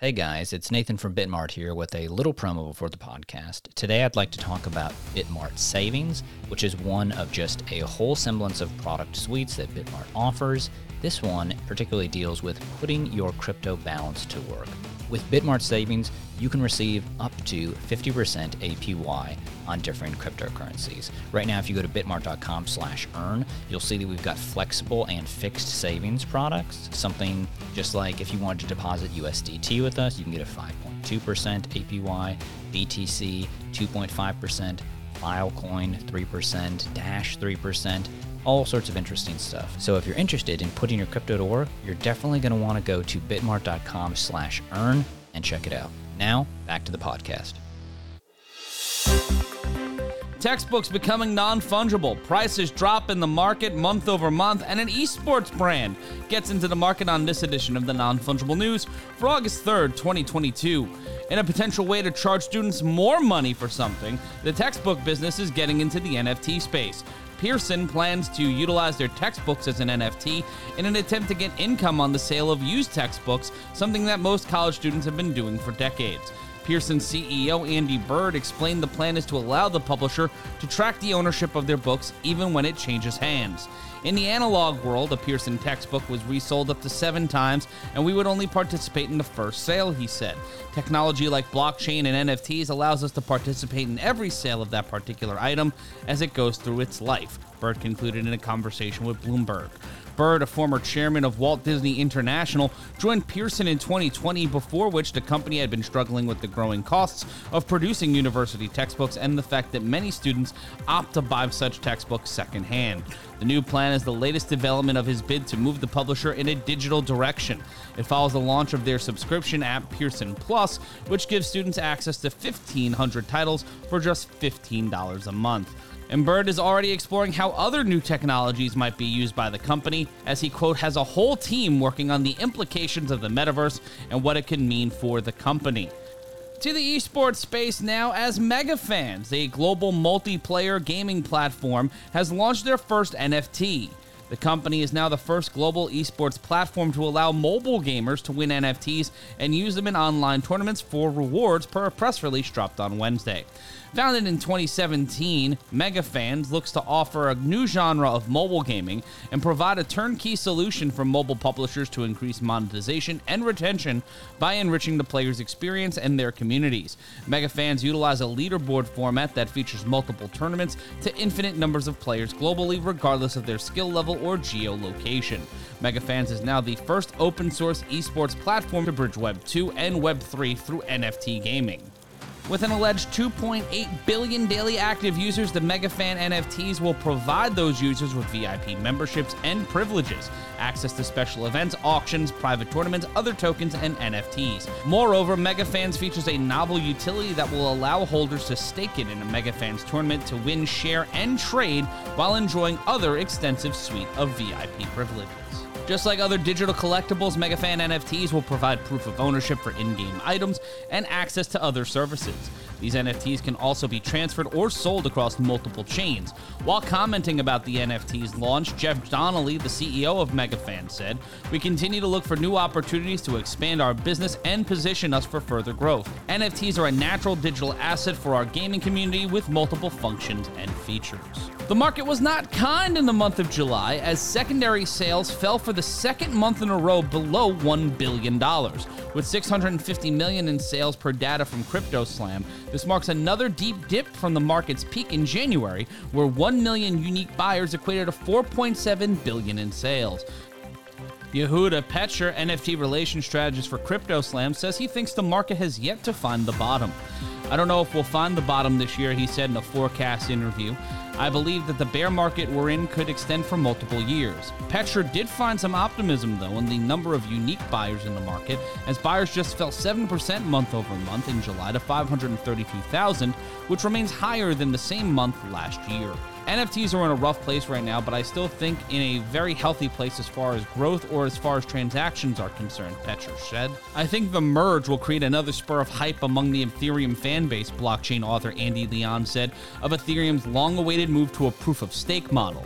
Hey guys, it's Nathan from BitMart here with a little promo for the podcast. Today I'd like to talk about BitMart Savings, which is one of just a whole semblance of product suites that BitMart offers. This one particularly deals with putting your crypto balance to work. With BitMart Savings, you can receive up to 50% APY on different cryptocurrencies. Right now, if you go to bitmart.com/earn, you'll see that we've got flexible and fixed savings products, something just like if you wanted to deposit USDT with us, you can get a 5.2% APY, BTC 2.5%, Filecoin 3%, Dash 3%, all sorts of interesting stuff. So if you're interested in putting your crypto to work, you're definitely going to want to go to bitmart.com/earn and check it out. Now, back to the podcast. Textbooks becoming non-fungible, prices drop in the market month over month, and an esports brand gets into the market on this edition of the Non-Fungible News for August 3rd, 2022. In a potential way to charge students more money for something, the textbook business is getting into the NFT space. Pearson plans to utilize their textbooks as an NFT in an attempt to get income on the sale of used textbooks, something that most college students have been doing for decades. Pearson CEO Andy Bird explained the plan is to allow the publisher to track the ownership of their books even when it changes hands. In the analog world, a Pearson textbook was resold up to 7 times, and we would only participate in the first sale, he said. Technology like blockchain and NFTs allows us to participate in every sale of that particular item as it goes through its life, Bird concluded in a conversation with Bloomberg. Bird, a former chairman of Walt Disney International, joined Pearson in 2020, before which the company had been struggling with the growing costs of producing university textbooks and the fact that many students opt to buy such textbooks secondhand. The new plan is the latest development of his bid to move the publisher in a digital direction. It follows the launch of their subscription app, Pearson Plus, which gives students access to 1,500 titles for just $15 a month. And Bird is already exploring how other new technologies might be used by the company, as he, quote, has a whole team working on the implications of the metaverse and what it can mean for the company. To the esports space now, as MegaFans, a global multiplayer gaming platform, has launched their first NFT. The company is now the first global esports platform to allow mobile gamers to win NFTs and use them in online tournaments for rewards, per a press release dropped on Wednesday. Founded in 2017, MegaFans looks to offer a new genre of mobile gaming and provide a turnkey solution for mobile publishers to increase monetization and retention by enriching the players' experience and their communities. MegaFans utilize a leaderboard format that features multiple tournaments to infinite numbers of players globally, regardless of their skill level or geolocation. MegaFans is now the first open-source esports platform to bridge Web 2 and Web 3 through NFT gaming. With an alleged 2.8 billion daily active users, the MegaFan NFTs will provide those users with VIP memberships and privileges, access to special events, auctions, private tournaments, other tokens, and NFTs. Moreover, MegaFans features a novel utility that will allow holders to stake it in a MegaFans tournament to win, share, and trade while enjoying other extensive suite of VIP privileges. Just like other digital collectibles, MegaFan NFTs will provide proof of ownership for in-game items and access to other services. These NFTs can also be transferred or sold across multiple chains. While commenting about the NFTs launch, Jeff Donnelly, the CEO of MegaFan, said, "We continue to look for new opportunities to expand our business and position us for further growth. NFTs are a natural digital asset for our gaming community with multiple functions and features." The market was not kind in the month of July, as secondary sales fell for the second month in a row below $1 billion. With $650 million in sales per data from CryptoSlam, this marks another deep dip from the market's peak in January, where 1 million unique buyers equated to $4.7 billion in sales. Yehuda Petscher, NFT relations strategist for CryptoSlam, says he thinks the market has yet to find the bottom. "I don't know if we'll find the bottom this year," he said in a Forecast interview. "I believe that the bear market we're in could extend for multiple years." Petscher did find some optimism, though, in the number of unique buyers in the market, as buyers just fell 7% month over month in July to 532,000, which remains higher than the same month last year. "NFTs are in a rough place right now, but I still think in a very healthy place as far as growth or as far as transactions are concerned," Petscher said. "I think the merge will create another spur of hype among the Ethereum fan base," blockchain author Andy Leon said, of Ethereum's long-awaited move to a proof-of-stake model.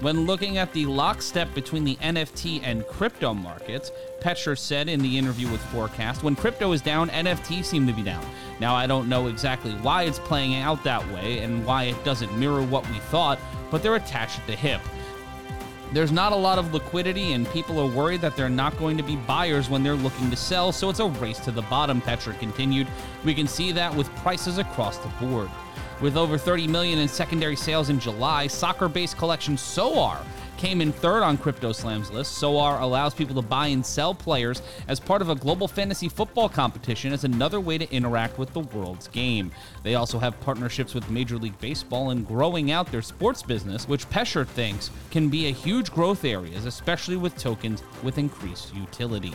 When looking at the lockstep between the NFT and crypto markets, Petscher said in the interview with Forecast, when crypto is down, NFT seem to be down. Now, I don't know exactly why it's playing out that way and why it doesn't mirror what we thought, but they're attached at the hip. There's not a lot of liquidity, and people are worried that they're not going to be buyers when they're looking to sell, so it's a race to the bottom, Petscher continued. We can see that with prices across the board. With over 30 million in secondary sales in July, soccer-based collection SOAR came in third on CryptoSlam's list. SOAR allows people to buy and sell players as part of a global fantasy football competition as another way to interact with the world's game. They also have partnerships with Major League Baseball and growing out their sports business, which Petscher thinks can be a huge growth area, especially with tokens with increased utility.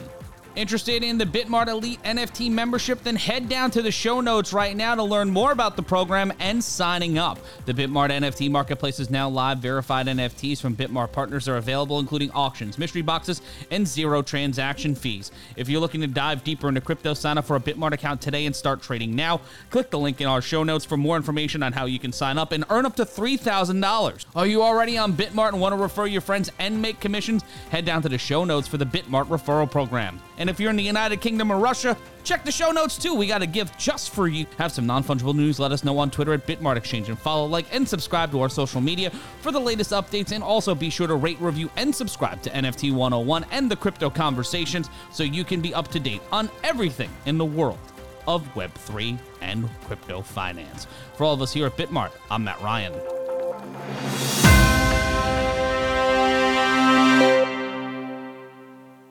Interested in the BitMart Elite NFT membership? Then head down to the show notes right now to learn more about the program and signing up. The BitMart NFT Marketplace is now live. Verified NFTs from BitMart partners are available, including auctions, mystery boxes, and zero transaction fees. If you're looking to dive deeper into crypto, sign up for a BitMart account today and start trading now. Click the link in our show notes for more information on how you can sign up and earn up to $3,000. Are you already on BitMart and want to refer your friends and make commissions? Head down to the show notes for the BitMart Referral Program. And if you're in the United Kingdom or Russia, check the show notes too. We got a gift just for you. Have some non-fungible news? Let us know on Twitter at BitMart Exchange and follow, like, and subscribe to our social media for the latest updates. And also be sure to rate, review, and subscribe to NFT 101 and the Crypto Conversations so you can be up to date on everything in the world of Web3 and crypto finance. For all of us here at BitMart, I'm Matt Ryan.